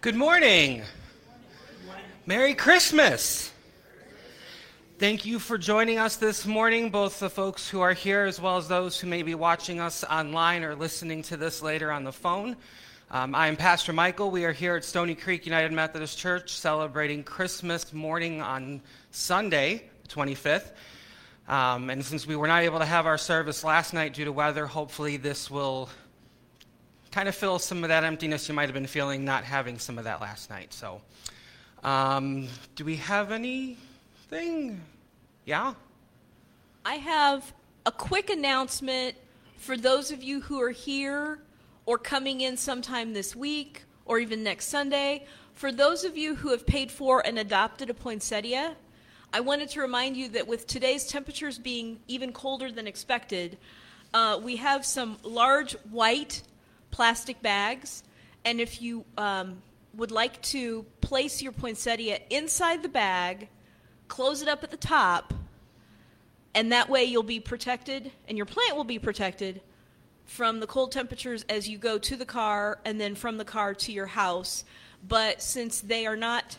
Good morning. Merry Christmas. Thank you for joining us this morning, both the folks who are here as well as those who may be watching us online or listening to this later on the phone. I am Pastor Michael. We are here at Stony Creek United Methodist Church celebrating Christmas morning on Sunday, the 25th. And since we were not able to have our service last night due to weather, hopefully this will kind of fill some of that emptiness you might have been feeling not having some of that last night. So do we have anything? Yeah? I have a quick announcement for those of you who are here or coming in sometime this week or even next Sunday. For those of you who have paid for and adopted a poinsettia, I wanted to remind you that with today's temperatures being even colder than expected, we have some large white plastic bags, and if you would like to place your poinsettia inside the bag, close it up at the top, and that way you'll be protected and your plant will be protected from the cold temperatures as you go to the car and then from the car to your house. But since they are not,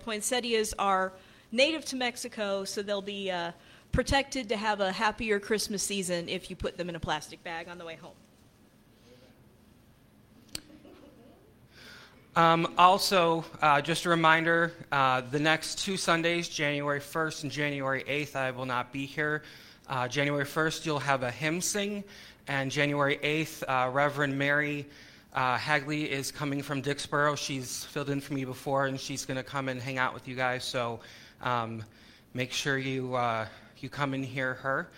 poinsettias are native to Mexico, so they'll be protected to have a happier Christmas season if you put them in a plastic bag on the way home. Also, just a reminder, the next two Sundays, January 1st and January 8th, I will not be here. January 1st, you'll have a hymn sing, and January 8th, Reverend Mary Hagley is coming from Dixboro. She's filled in for me before, and she's going to come and hang out with you guys, so make sure you come and hear her.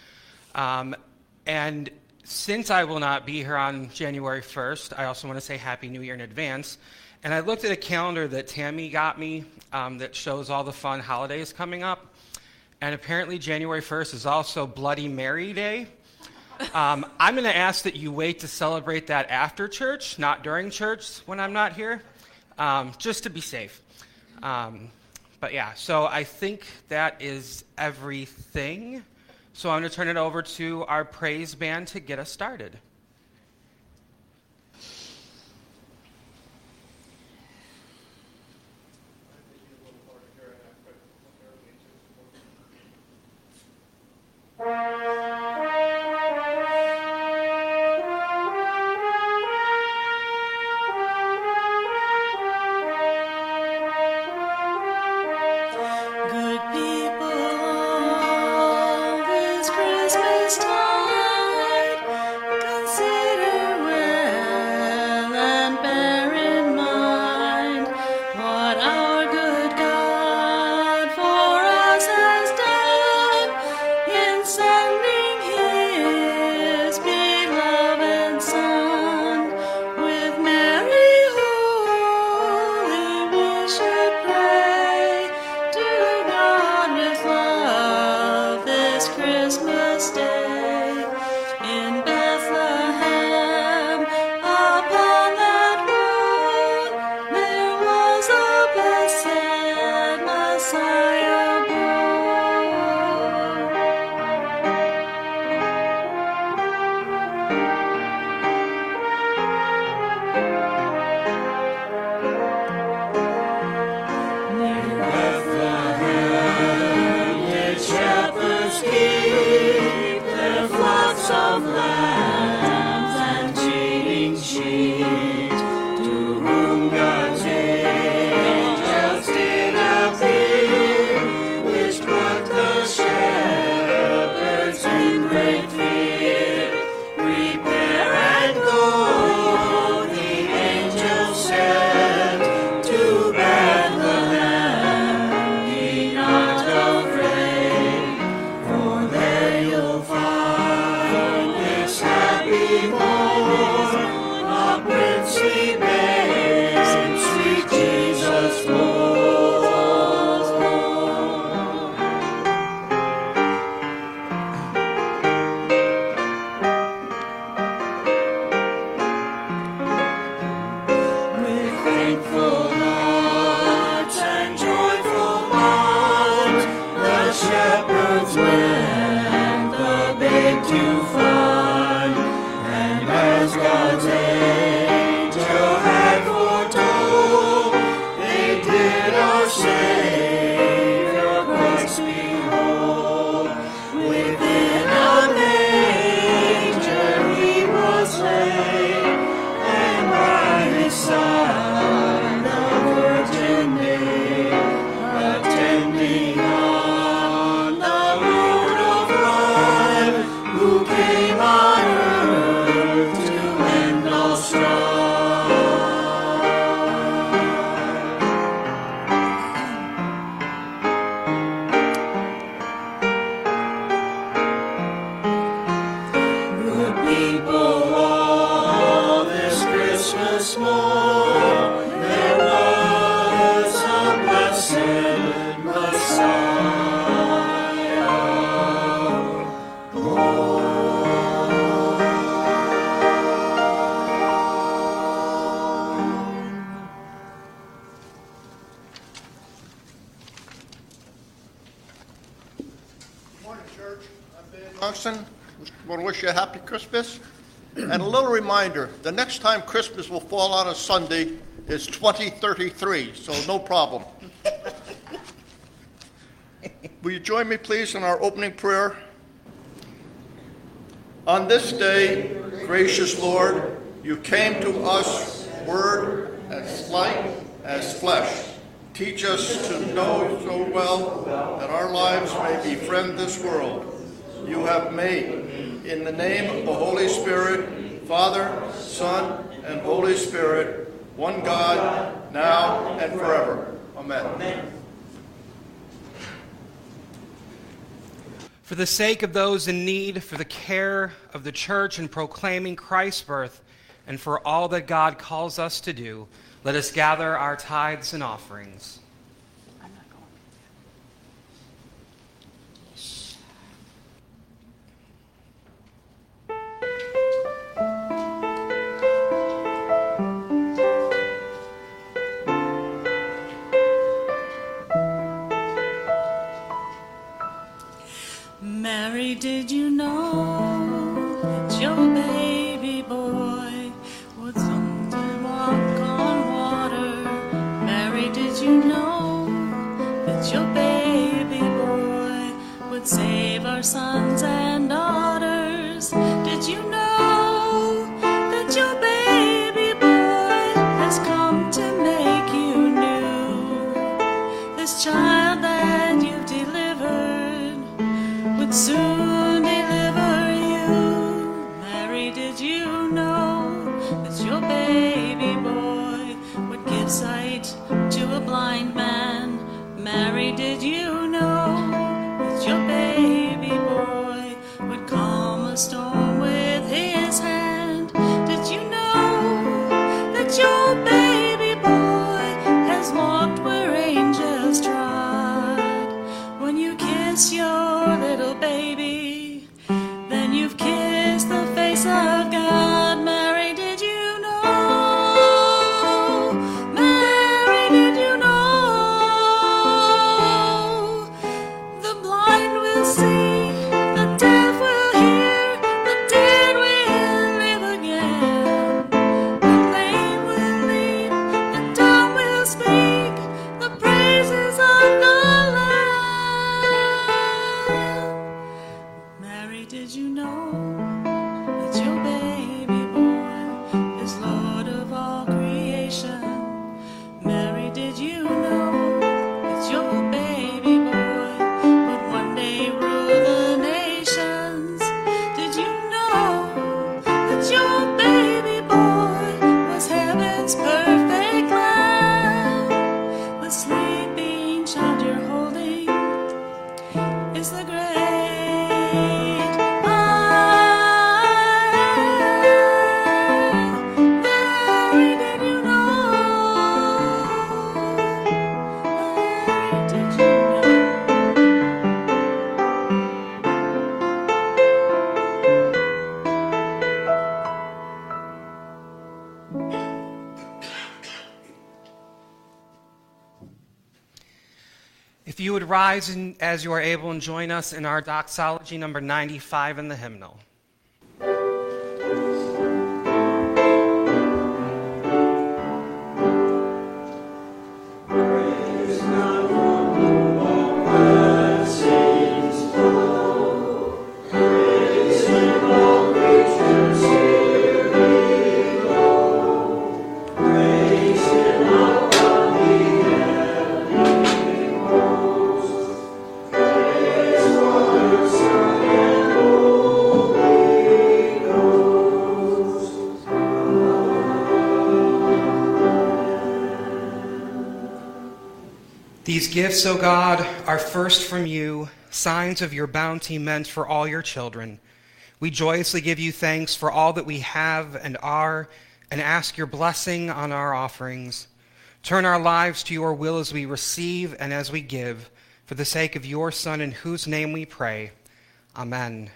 And since I will not be here on January 1st, I also want to say Happy New Year in advance. And I looked at a calendar that Tammy got me that shows all the fun holidays coming up. And apparently January 1st is also Bloody Mary Day. I'm going to ask that you wait to celebrate that after church, not during church when I'm not here, just to be safe. But yeah, so I think that is everything. So I'm going to turn it over to our praise band to get us started. God's angel had foretold Church. I'm Ben Johnson. I want to wish you a happy Christmas. And a little reminder, the next time Christmas will fall on a Sunday is 2033, so no problem. Will you join me, please, in our opening prayer? On this day, gracious Lord, you came to us, word as light as flesh. Teach us to know so well that our lives may befriend this world you have made. In the name of the Holy Spirit, Father, Son, and Holy Spirit, one God, now and forever. Amen. For the sake of those in need, for the care of the church in proclaiming Christ's birth, and for all that God calls us to do, let us gather our tithes and offerings. Mary, did you know that your baby boy would someday walk on water? Mary, did you know that your baby boy would save our sons and daughters? Did you know that your baby boy has come to make you new? This child that you've delivered would soon deliver you. Mary, did you know that your baby boy would give sight to a blind man? Mary, did you know that your baby boy would calm a storm with his hand? Did you know that your baby boy has walked where angels trod? When you kiss your little baby, then you've kissed the face of God. Mary, did you know? Mary, did you know? The blind will see, the deaf will hear, the dead will live again. The lame will leap, the dumb will speak, the praises of the Lamb. Mary, did you know that your baby boy is Lord of all creation? Mary, did you know that your baby boy would one day rule the nations? Did you know that your baby boy was heaven's perfect Lamb? The sleeping child you're holding is the great I Am. Mary, did you know? Mary, did you know? If you would rise as you are able and join us in our doxology number 95 in the hymnal. These gifts, O God, are first from you, signs of your bounty meant for all your children. We joyously give you thanks for all that we have and are, and ask your blessing on our offerings. Turn our lives to your will as we receive and as we give, for the sake of your Son, in whose name we pray. Amen.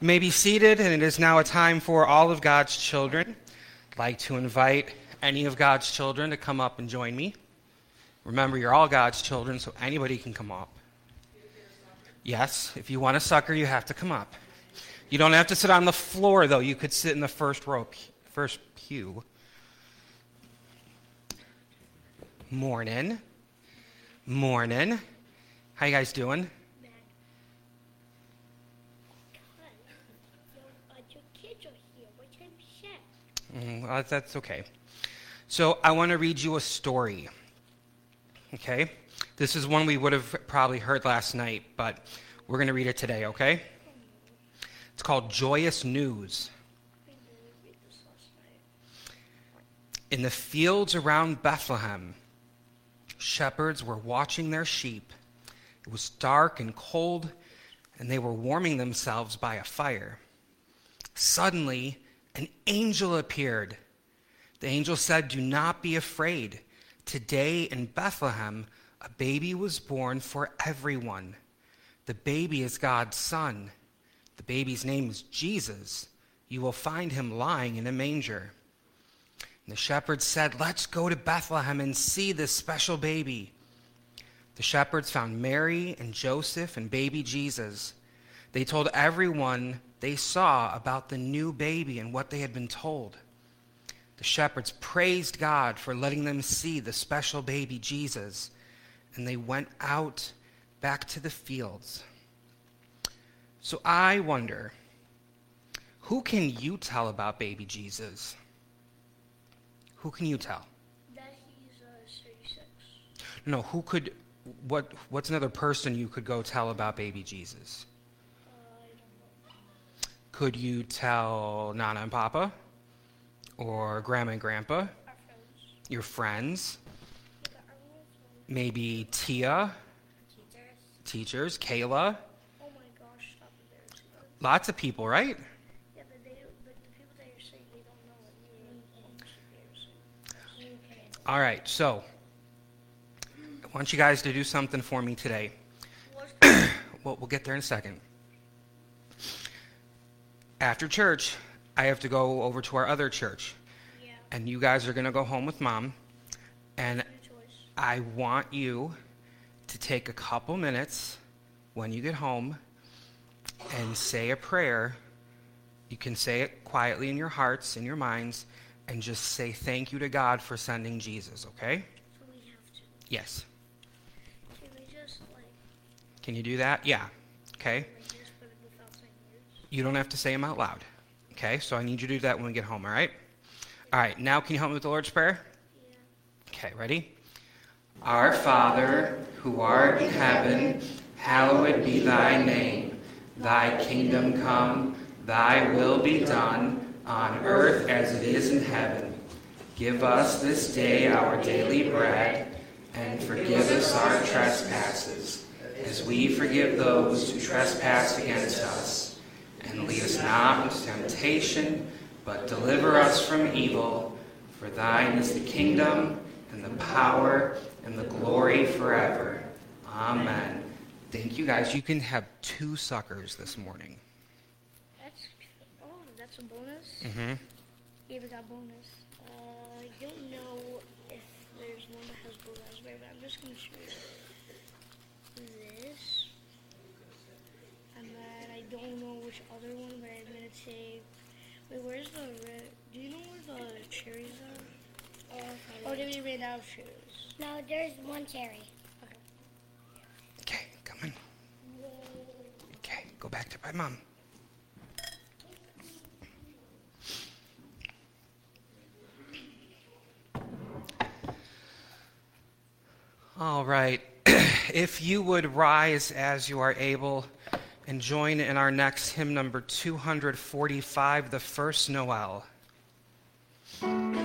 You may be seated, and it is now a time for all of God's children. I'd like to invite any of God's children to come up and join me. Remember, you're all God's children, so anybody can come up. Yes, if you want a sucker, you have to come up. You don't have to sit on the floor, though. You could sit in the first row, first pew. Morning. Morning. How you guys doing? Your kids are here. What time is that? That's okay. So I want to read you a story. Okay? This is one we would have probably heard last night, but we're going to read it today, okay? It's called Joyous News. In the fields around Bethlehem, shepherds were watching their sheep. It was dark and cold, and they were warming themselves by a fire. Suddenly, an angel appeared. The angel said, "Do not be afraid. Today in Bethlehem, a baby was born for everyone. The baby is God's son. The baby's name is Jesus. You will find him lying in a manger." The shepherds said, "Let's go to Bethlehem and see this special baby." The shepherds found Mary and Joseph and baby Jesus. They told everyone they saw about the new baby and what they had been told. The shepherds praised God for letting them see the special baby Jesus, and they went out back to the fields. So I wonder, who can you tell about baby Jesus? Who can you tell? That he's 36. No, who could? What's another person you could go tell about baby Jesus? I don't know. Could you tell Nana and Papa, or Grandma and Grandpa? Our friends. Your friends. Maybe Tia. Teachers. Kayla. Oh my gosh! Stop it there. Lots of people, right? All right, so I want you guys to do something for me today. We'll get there in a second. After church, I have to go over to our other church. Yeah. And you guys are going to go home with Mom. And I want you to take a couple minutes when you get home and say a prayer. You can say it quietly in your hearts, in your minds, and just say thank you to God for sending Jesus, okay? So we have to. Yes. Can we just Can you do that? Yeah. Okay. Can we just put it without saying words? You don't have to say them out loud. Okay? So I need you to do that when we get home, all right? Yeah. All right. Now can you help me with the Lord's Prayer? Yeah. Okay, ready? Our Father, who art in heaven, hallowed be thy name. Thy kingdom come, thy will be done, on earth as it is in heaven. Give us this day our daily bread, and forgive us our trespasses, as we forgive those who trespass against us. And lead us not into temptation, but deliver us from evil. For thine is the kingdom, and the power, and the glory forever. Amen. Thank you, guys. You can have 2 suckers this morning. A bonus. Mm-hmm. Yeah, we got bonus. I don't know if there's one that has blue raspberry, but I'm just going to show you this. And then I don't know which other one, but I'm going to take... Wait, where's the red? Do you know where the cherries are? Oh, did we ran out of cherries? No, there's one cherry. Okay, come on. Okay, go back to my mom. All right, if you would rise as you are able and join in our next hymn number 245, The First Noel. Yeah.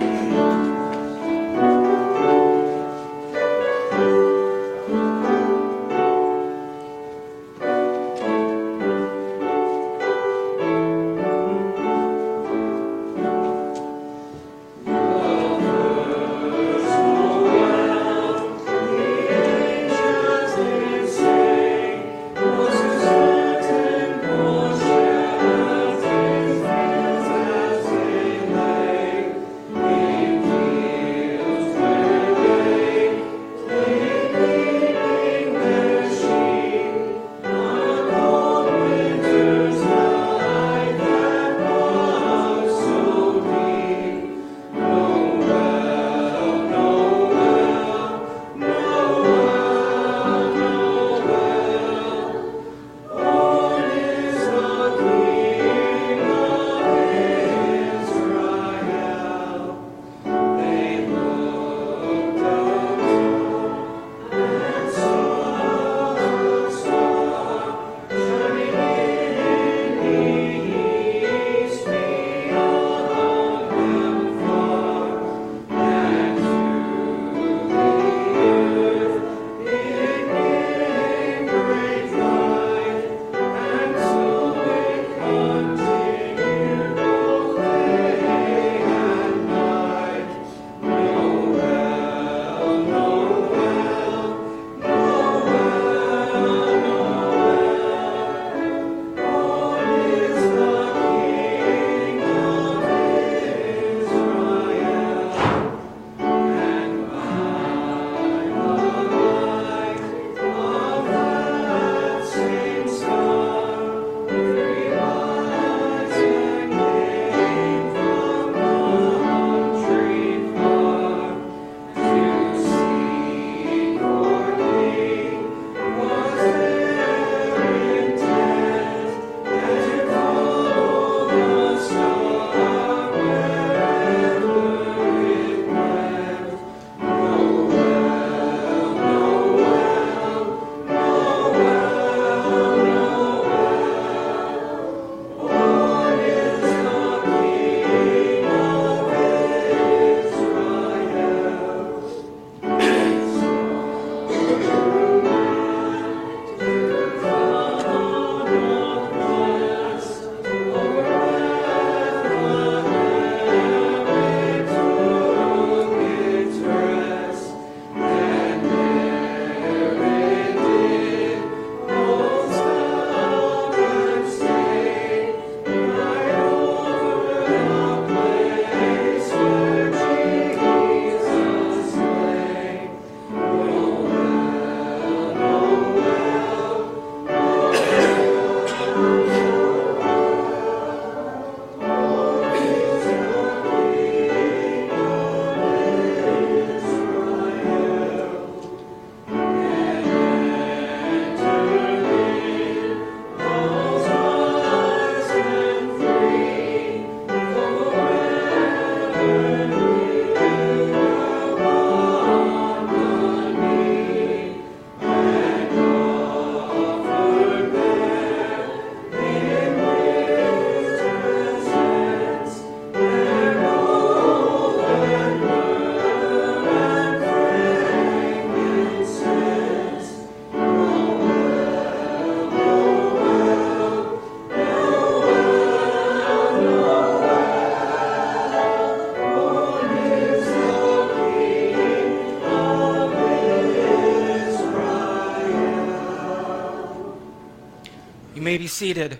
may be seated.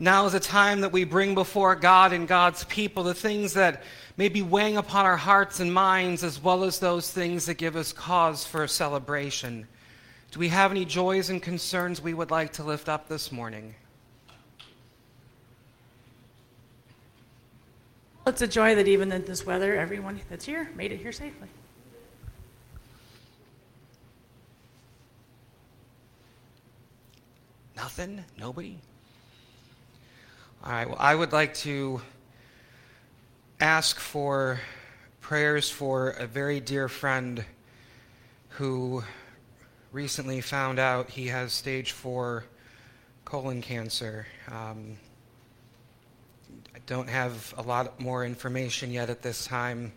Now is the time that we bring before God and God's people the things that may be weighing upon our hearts and minds, as well as those things that give us cause for celebration. Do we have any joys and concerns we would like to lift up this morning? It's a joy that even in this weather, everyone that's here made it here safely. Nothing? Nobody? All right, well, I would like to ask for prayers for a very dear friend who recently found out he has stage 4 colon cancer. I don't have a lot more information yet at this time,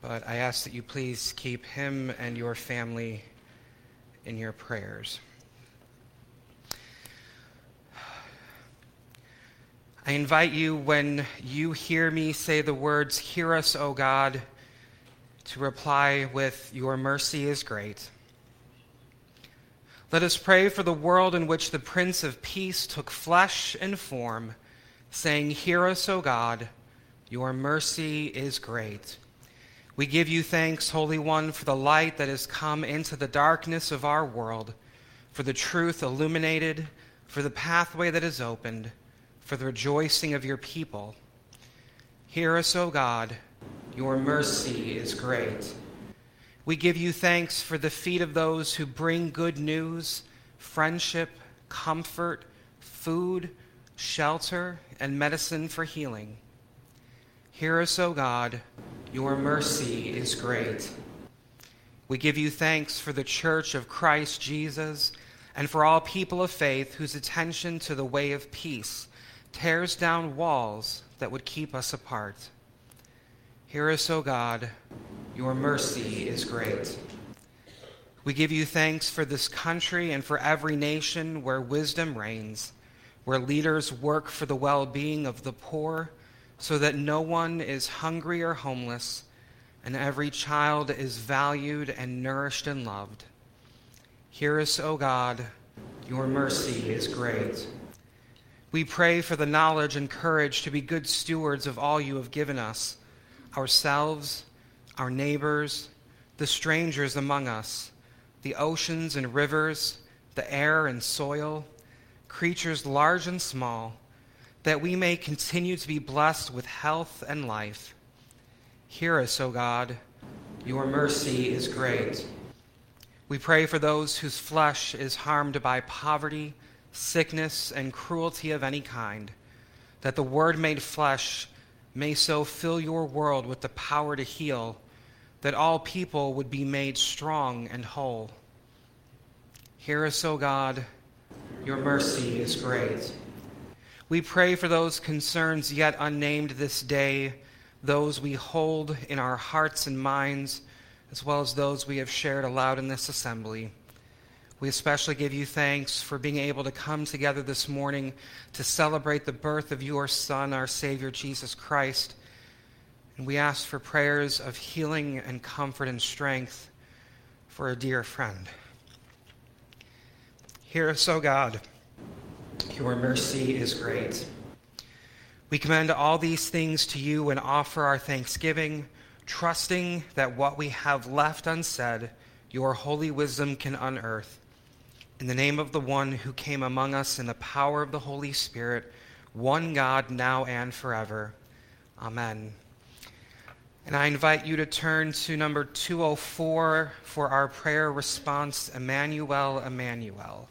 but I ask that you please keep him and your family in your prayers. I invite you, when you hear me say the words, "Hear us, O God," to reply with, "Your mercy is great." Let us pray for the world in which the Prince of Peace took flesh and form, saying, "Hear us, O God, your mercy is great." We give you thanks, Holy One, for the light that has come into the darkness of our world, for the truth illuminated, for the pathway that is opened, for the rejoicing of your people. Hear us, O God, your mercy is great. We give you thanks for the feet of those who bring good news, friendship, comfort, food, shelter, and medicine for healing. Hear us, O God, your mercy is great. We give you thanks for the Church of Christ Jesus and for all people of faith whose attention to the way of peace tears down walls that would keep us apart. Hear us, O God, your mercy is great. We give you thanks for this country and for every nation where wisdom reigns, where leaders work for the well-being of the poor so that no one is hungry or homeless, and every child is valued and nourished and loved. Hear us, O God, your mercy is great. We pray for the knowledge and courage to be good stewards of all you have given us, ourselves, our neighbors, the strangers among us, the oceans and rivers, the air and soil, creatures large and small, that we may continue to be blessed with health and life. Hear us, O God, your mercy is great. We pray for those whose flesh is harmed by poverty, sickness, and cruelty of any kind, that the Word made flesh may so fill your world with the power to heal, that all people would be made strong and whole. Hear us, O God, your mercy is great. We pray for those concerns yet unnamed this day, those we hold in our hearts and minds, as well as those we have shared aloud in this assembly. We especially give you thanks for being able to come together this morning to celebrate the birth of your Son, our Savior, Jesus Christ. And we ask for prayers of healing and comfort and strength for a dear friend. Hear us, O God, your mercy is great. We commend all these things to you and offer our thanksgiving, trusting that what we have left unsaid, your holy wisdom can unearth. In the name of the one who came among us in the power of the Holy Spirit, one God, now and forever. Amen. And I invite you to turn to number 204 for our prayer response, Emmanuel, Emmanuel.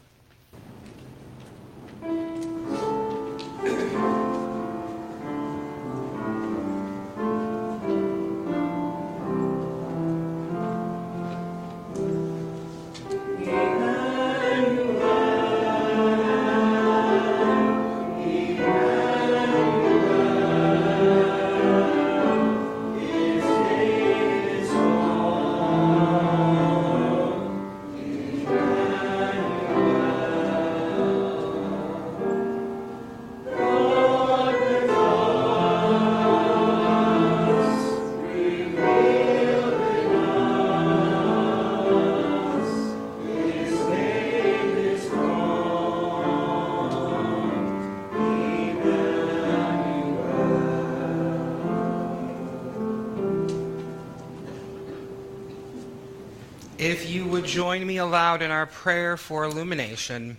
join me aloud in our prayer for illumination.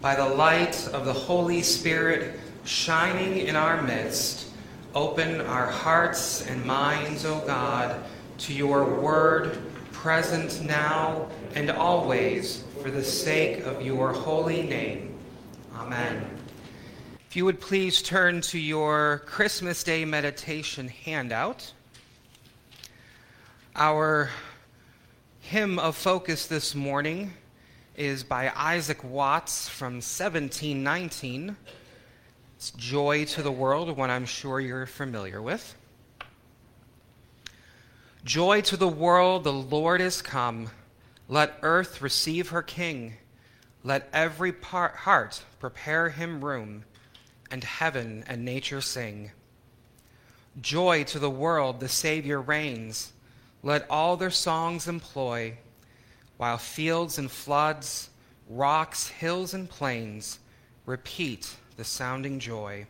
By the light of the Holy Spirit shining in our midst, open our hearts and minds, O God, to your word, present now and always, for the sake of your holy name. Amen. If you would please turn to your Christmas Day meditation handout. Our hymn of focus this morning is by Isaac Watts from 1719. It's Joy to the World, one I'm sure you're familiar with. Joy to the world, the Lord is come. Let earth receive her king. Let every heart prepare him room, and heaven and nature sing. Joy to the world, the Savior reigns. Let all their songs employ, while fields and floods, rocks, hills, and plains repeat the sounding joy.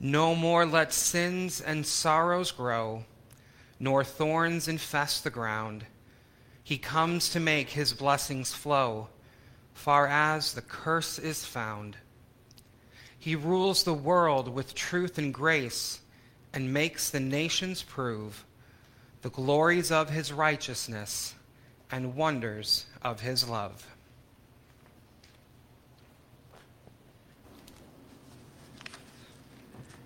No more let sins and sorrows grow, nor thorns infest the ground. He comes to make his blessings flow, far as the curse is found. He rules the world with truth and grace, and makes the nations prove the glories of his righteousness and wonders of his love.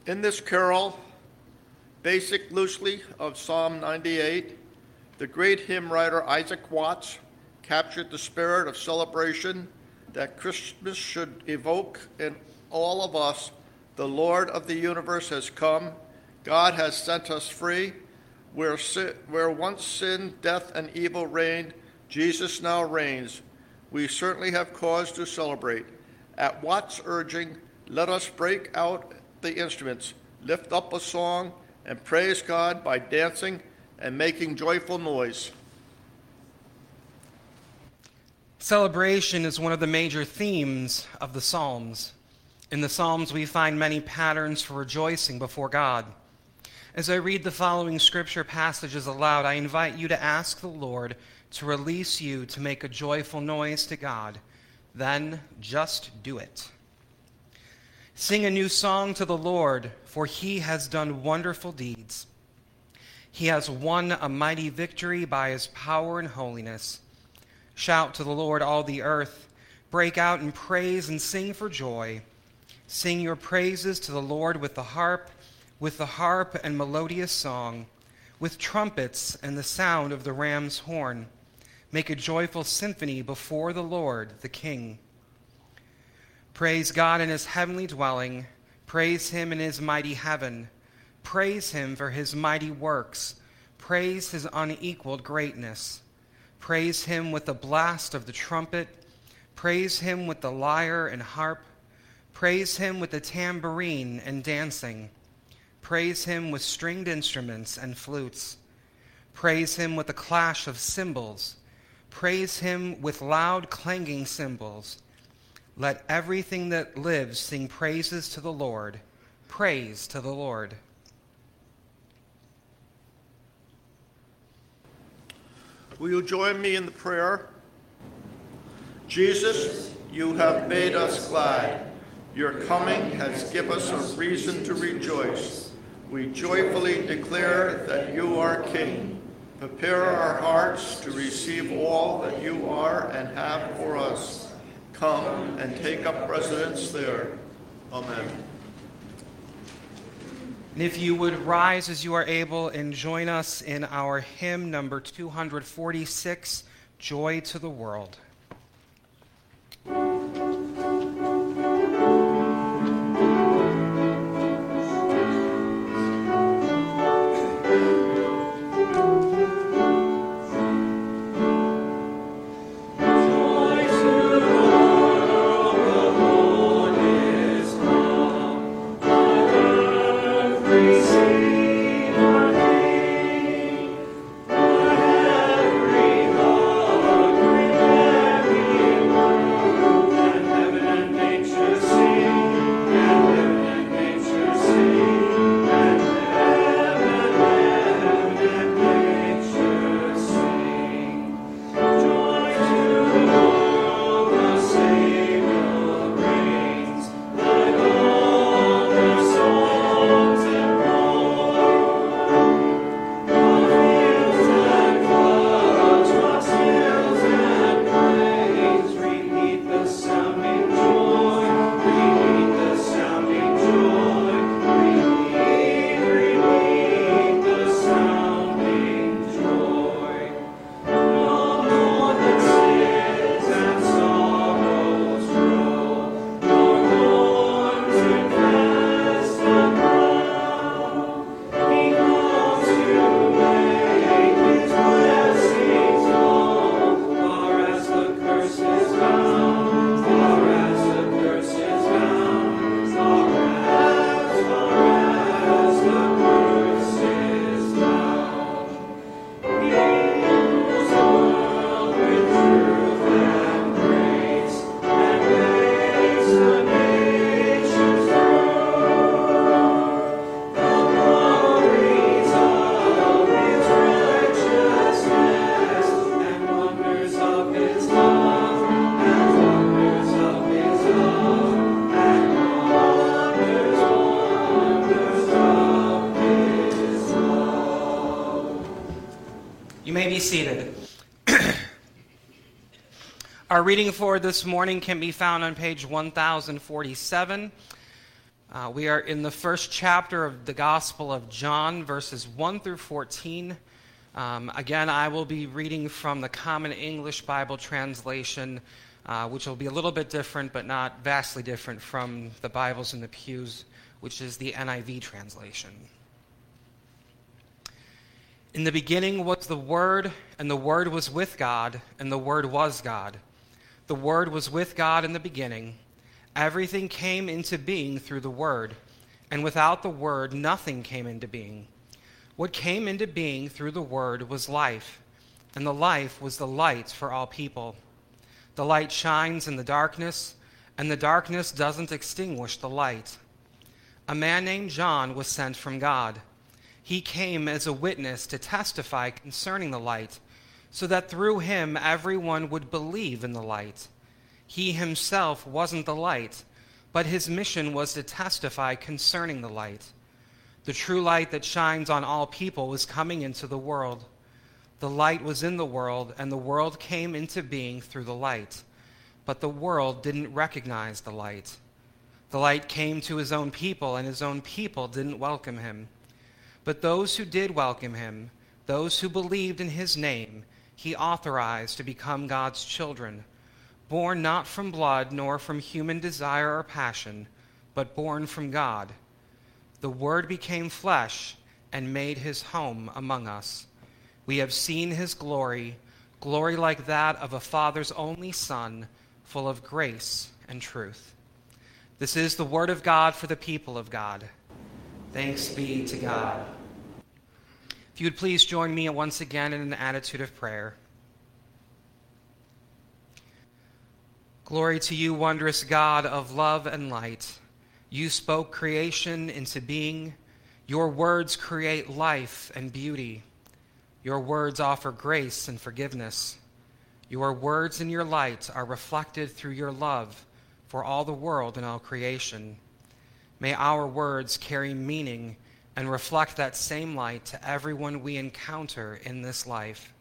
In this carol, basic loosely of Psalm 98, the great hymn writer Isaac Watts captured the spirit of celebration that Christmas should evoke in all of us. The Lord of the universe has come. God has set us free. Where once sin, death, and evil reigned, Jesus now reigns. We certainly have cause to celebrate. At Watts' urging, let us break out the instruments, lift up a song, and praise God by dancing and making joyful noise. Celebration is one of the major themes of the Psalms. In the Psalms, we find many patterns for rejoicing before God. As I read the following scripture passages aloud, I invite you to ask the Lord to release you to make a joyful noise to God. Then just do it. Sing a new song to the Lord, for he has done wonderful deeds. He has won a mighty victory by his power and holiness. Shout to the Lord, all the earth. Break out in praise and sing for joy. Sing your praises to the Lord with the harp and melodious song, with trumpets and the sound of the ram's horn. Make a joyful symphony before the Lord, the King. Praise God in his heavenly dwelling. Praise him in his mighty heaven. Praise him for his mighty works. Praise his unequaled greatness. Praise him with the blast of the trumpet. Praise him with the lyre and harp. Praise him with the tambourine and dancing. Praise him with stringed instruments and flutes. Praise him with the clash of cymbals. Praise him with loud clanging cymbals. Let everything that lives sing praises to the Lord. Praise to the Lord. Will you join me in the prayer? Jesus, you have made us glad. Your coming has given us a reason to rejoice. We joyfully declare that you are King. Prepare our hearts to receive all that you are and have for us. Come and take up residence there. Amen. And if you would rise as you are able and join us in our hymn number 246, Joy to the World. Our reading for this morning can be found on page 1047. We are in the first chapter of the Gospel of John, verses 1 through 14. Again, I will be reading from the Common English Bible translation, which will be a little bit different, but not vastly different from the Bibles in the pews, which is the NIV translation. In the beginning was the Word, and the Word was with God, and the Word was God. The Word was with God in the beginning. Everything came into being through the Word, and without the Word nothing came into being. What came into being through the Word was life, and the life was the light for all people. The light shines in the darkness, and the darkness doesn't extinguish the light. A man named John was sent from God. He came as a witness to testify concerning the light, so that through him everyone would believe in the light. He himself wasn't the light, but his mission was to testify concerning the light. The true light that shines on all people was coming into the world. The light was in the world, and the world came into being through the light. But the world didn't recognize the light. The light came to his own people, and his own people didn't welcome him. But those who did welcome him, those who believed in his name, he authorized to become God's children, born not from blood nor from human desire or passion, but born from God. The Word became flesh and made his home among us. We have seen his glory, glory like that of a father's only son, full of grace and truth. This is the Word of God for the people of God. Thanks be to God. If you would please join me once again in an attitude of prayer. Glory to you, wondrous God of love and light. You spoke creation into being. Your words create life and beauty. Your words offer grace and forgiveness. Your words and your light are reflected through your love for all the world and all creation. May our words carry meaning and reflect that same light to everyone we encounter in this life.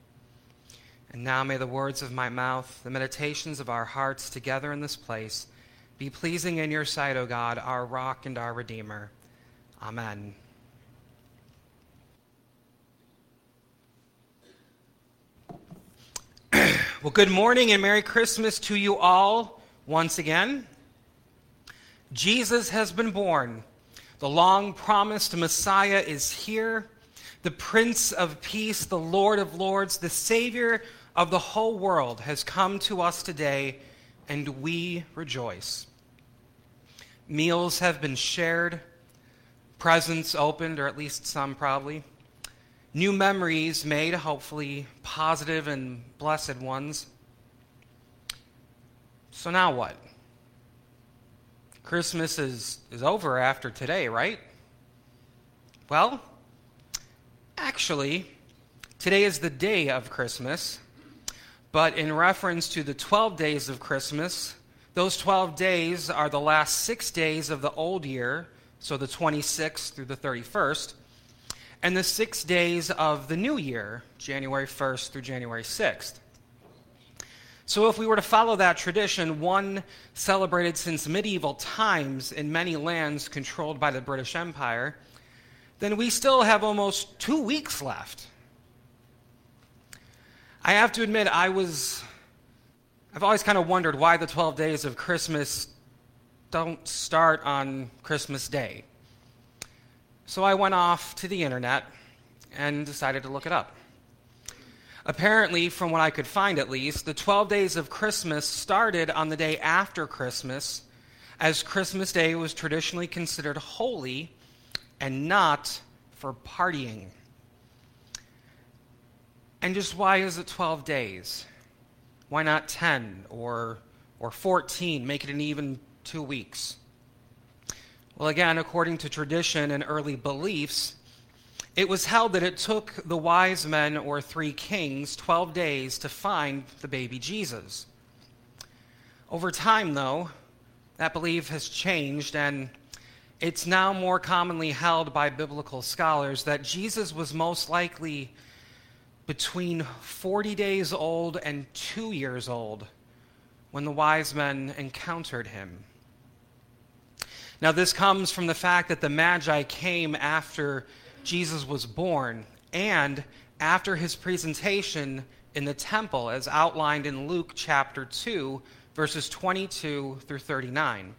And now may the words of my mouth, the meditations of our hearts together in this place, be pleasing in your sight, O God, our rock and our Redeemer. Amen. Well, good morning and Merry Christmas to you all once again. Jesus has been born. The long-promised Messiah is here, the Prince of Peace, the Lord of Lords, the Savior of the whole world has come to us today, and we rejoice. Meals have been shared, presents opened, or at least some probably, new memories made, hopefully positive and blessed ones. So now what? Christmas is over after today, right? Well, actually, today is the day of Christmas, but in reference to the 12 days of Christmas, those 12 days are the last 6 days of the old year, so the 26th through the 31st, and the 6 days of the new year, January 1st through January 6th. So if we were to follow that tradition, one celebrated since medieval times in many lands controlled by the British Empire, then we still have almost 2 weeks left. I have to admit, I've always kind of wondered why the 12 days of Christmas don't start on Christmas Day. So I went off to the internet and decided to look it up. Apparently, from what I could find at least, the 12 days of Christmas started on the day after Christmas, as Christmas Day was traditionally considered holy and not for partying. And just why is it 12 days? Why not 10 or 14? Make it an even 2 weeks. Well, again, according to tradition and early beliefs, it was held that it took the wise men or three kings 12 days to find the baby Jesus. Over time, though, that belief has changed, and it's now more commonly held by biblical scholars that Jesus was most likely between 40 days old and 2 years old when the wise men encountered him. Now, this comes from the fact that the Magi came after Jesus was born and after his presentation in the temple, as outlined in Luke chapter 2, verses 22 through 39.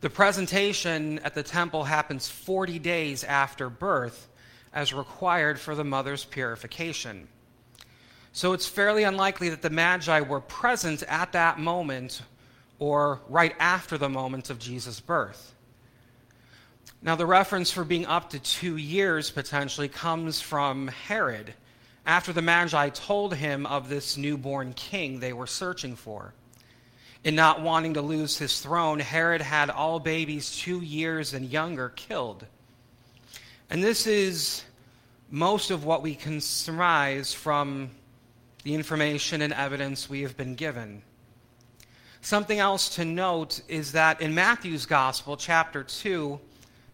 The presentation at the temple happens 40 days after birth, as required for the mother's purification. So it's fairly unlikely that the Magi were present at that moment or right after the moment of Jesus' birth. Now, the reference for being up to 2 years potentially comes from Herod, after the Magi told him of this newborn king they were searching for. In not wanting to lose his throne, Herod had all babies 2 years and younger killed. And this is most of what we can surmise from the information and evidence we have been given. Something else to note is that in Matthew's Gospel, chapter 2,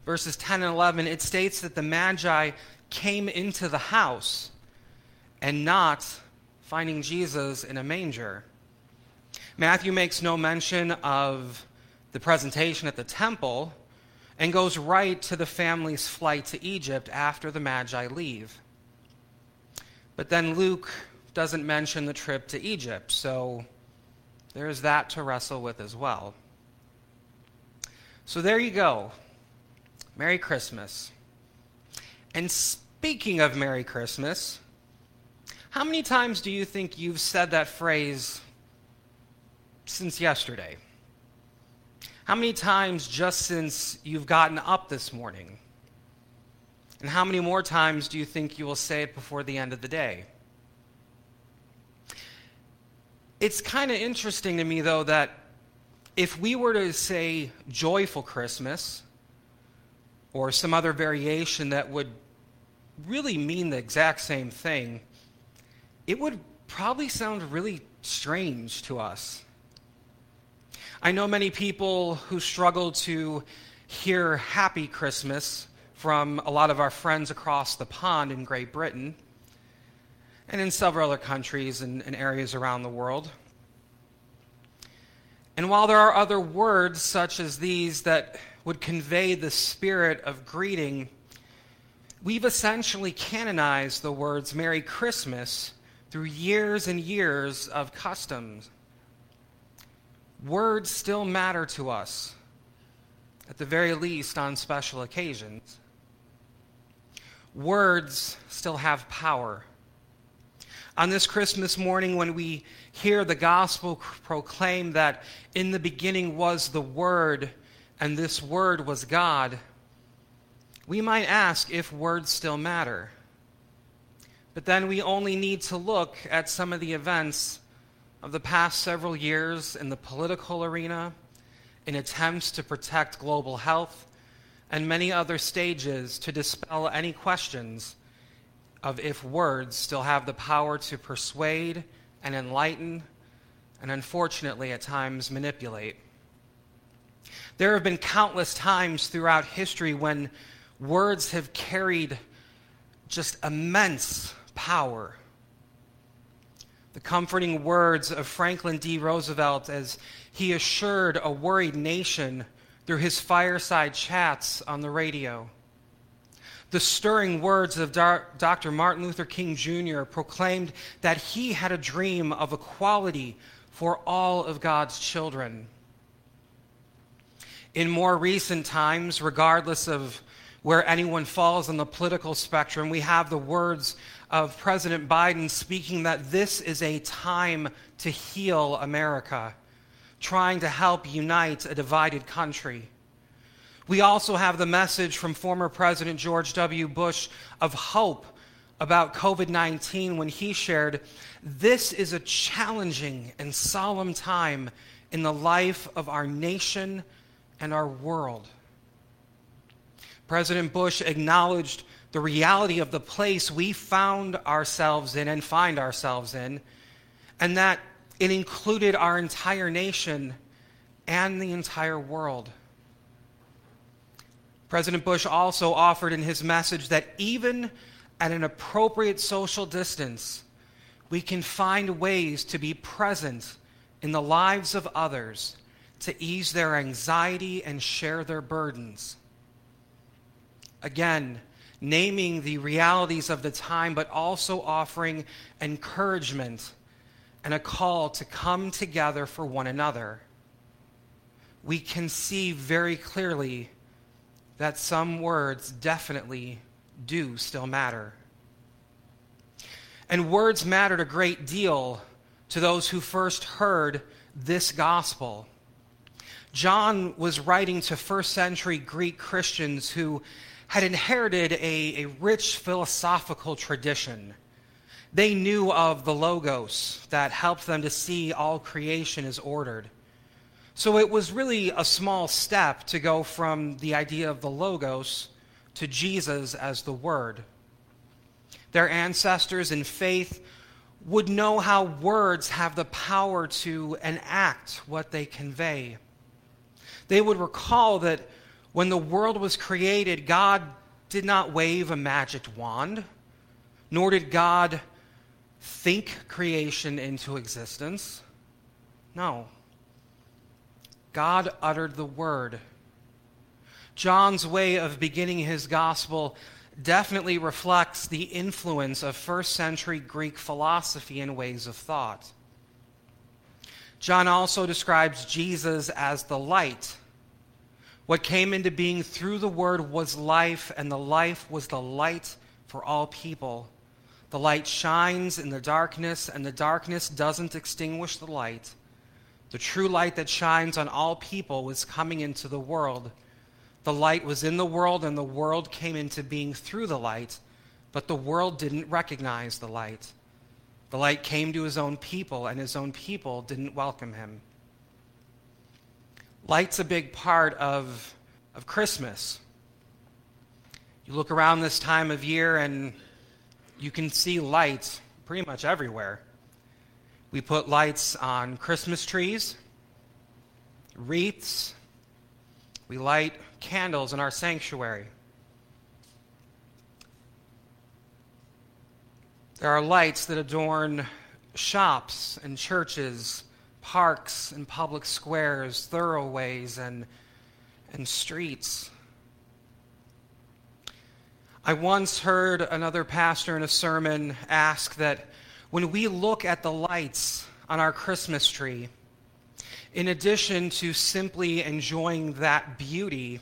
verses 10 and 11, it states that the Magi came into the house and not finding Jesus in a manger. Matthew makes no mention of the presentation at the temple and goes right to the family's flight to Egypt after the Magi leave. But then Luke doesn't mention the trip to Egypt, so there's that to wrestle with as well. So there you go. Merry Christmas. And speaking of Merry Christmas, how many times do you think you've said that phrase since yesterday? How many times just since you've gotten up this morning? And how many more times do you think you will say it before the end of the day? It's kind of interesting to me, though, that if we were to say joyful Christmas or some other variation that would really mean the exact same thing, it would probably sound really strange to us. I know many people who struggle to hear Happy Christmas from a lot of our friends across the pond in Great Britain and in several other countries and areas around the world. And while there are other words such as these that would convey the spirit of greeting, we've essentially canonized the words Merry Christmas through years and years of customs. Words still matter to us, at the very least on special occasions. Words still have power. On this Christmas morning, when we hear the gospel proclaim that in the beginning was the Word, and this Word was God, we might ask if words still matter. But then we only need to look at some of the events of the past several years in the political arena, in attempts to protect global health, and many other stages to dispel any questions of if words still have the power to persuade and enlighten, and unfortunately at times manipulate. There have been countless times throughout history when words have carried just immense power. The comforting words of Franklin D. Roosevelt as he assured a worried nation through his fireside chats on the radio. The stirring words of Dr. Martin Luther King Jr. proclaimed that he had a dream of equality for all of God's children. In more recent times, regardless of where anyone falls on the political spectrum, we have the words of President Biden speaking that this is a time to heal America, trying to help unite a divided country. We also have the message from former President George W. Bush of hope about COVID-19 when he shared, "This is a challenging and solemn time in the life of our nation and our world." President Bush acknowledged the reality of the place we found ourselves in and find ourselves in, and that it included our entire nation and the entire world. President Bush also offered in his message that even at an appropriate social distance, we can find ways to be present in the lives of others to ease their anxiety and share their burdens. Again, naming the realities of the time, but also offering encouragement and a call to come together for one another. We can see very clearly that some words definitely do still matter. And words mattered a great deal to those who first heard this gospel. John was writing to first century Greek Christians who had inherited a rich philosophical tradition. They knew of the Logos that helped them to see all creation is ordered. So it was really a small step to go from the idea of the Logos to Jesus as the Word. Their ancestors in faith would know how words have the power to enact what they convey. They would recall that when the world was created, God did not wave a magic wand, nor did God think creation into existence. No. God uttered the word. John's way of beginning his gospel definitely reflects the influence of first century Greek philosophy and ways of thought. John also describes Jesus as the light. What came into being through the word was life, and the life was the light for all people. The light shines in the darkness, and the darkness doesn't extinguish the light. The true light that shines on all people was coming into the world. The light was in the world, and the world came into being through the light, but the world didn't recognize the light. The light came to his own people, and his own people didn't welcome him. Light's a big part of Christmas. You look around this time of year and you can see lights pretty much everywhere. We put lights on Christmas trees, wreaths. We light candles in our sanctuary. There are lights that adorn shops and churches, parks and public squares, thoroughways and streets. I once heard another pastor in a sermon ask that when we look at the lights on our Christmas tree, in addition to simply enjoying that beauty,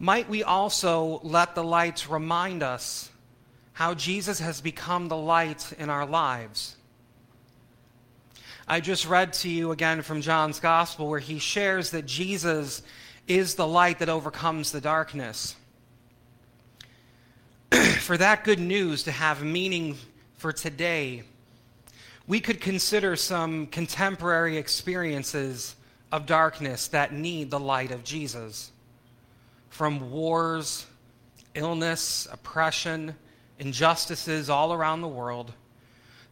might we also let the lights remind us how Jesus has become the light in our lives? I just read to you again from John's Gospel where he shares that Jesus is the light that overcomes the darkness. For that good news to have meaning for today, we could consider some contemporary experiences of darkness that need the light of Jesus. From wars, illness, oppression, injustices all around the world,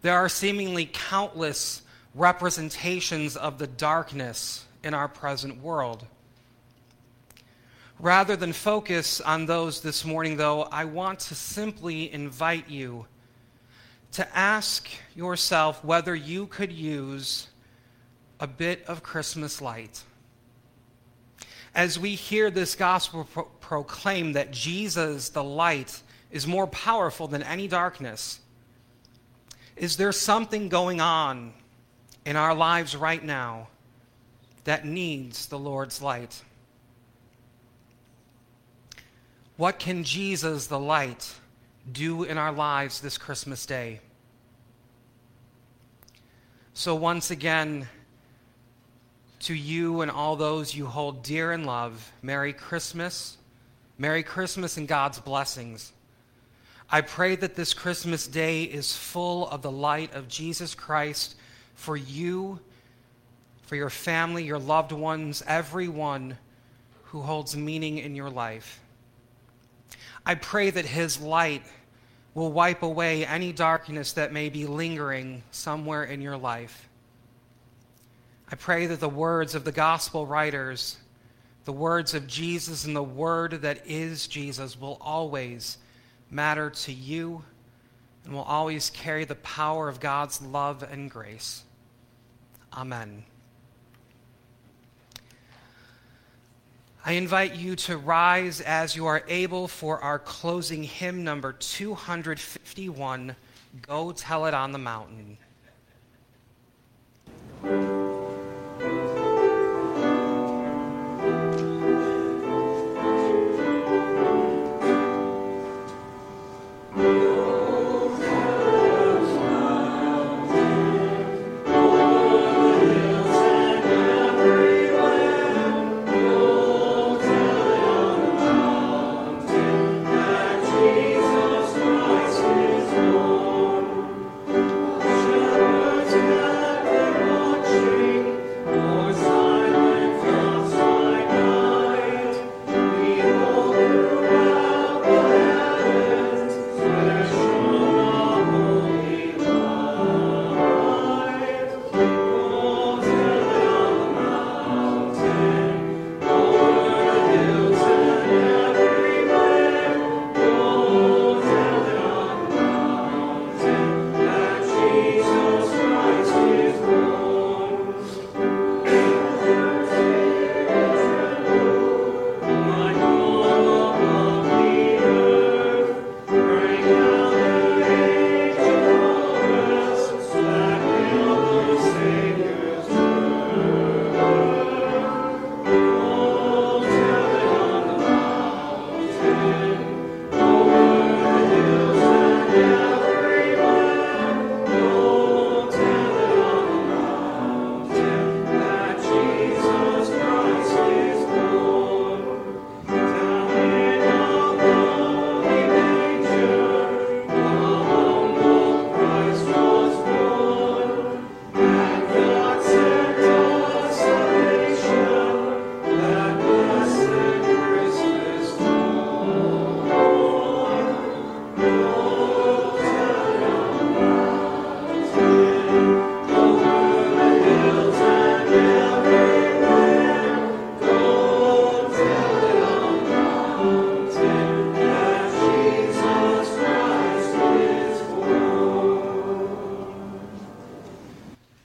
there are seemingly countless representations of the darkness in our present world. Rather than focus on those this morning, though, I want to simply invite you to ask yourself whether you could use a bit of Christmas light. As we hear this gospel proclaim that Jesus, the light, is more powerful than any darkness, is there something going on in our lives right now that needs the Lord's light? What can Jesus, the light, do in our lives this Christmas day? So once again, to you and all those you hold dear and love, Merry Christmas. Merry Christmas and God's blessings. I pray that this Christmas day is full of the light of Jesus Christ for you, for your family, your loved ones, everyone who holds meaning in your life. I pray that his light will wipe away any darkness that may be lingering somewhere in your life. I pray that the words of the gospel writers, the words of Jesus and the word that is Jesus will always matter to you and will always carry the power of God's love and grace. Amen. I invite you to rise as you are able for our closing hymn number 251, Go Tell It on the Mountain.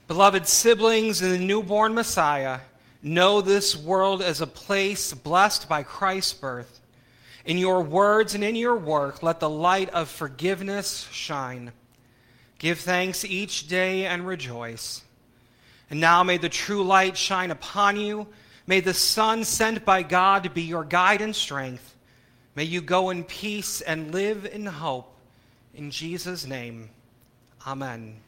Beloved siblings in the newborn Messiah, know this world as a place blessed by Christ's birth. In your words and in your work, let the light of forgiveness shine. Give thanks each day and rejoice. And now may the true light shine upon you. May the sun sent by God be your guide and strength. May you go in peace and live in hope. In Jesus' name, amen.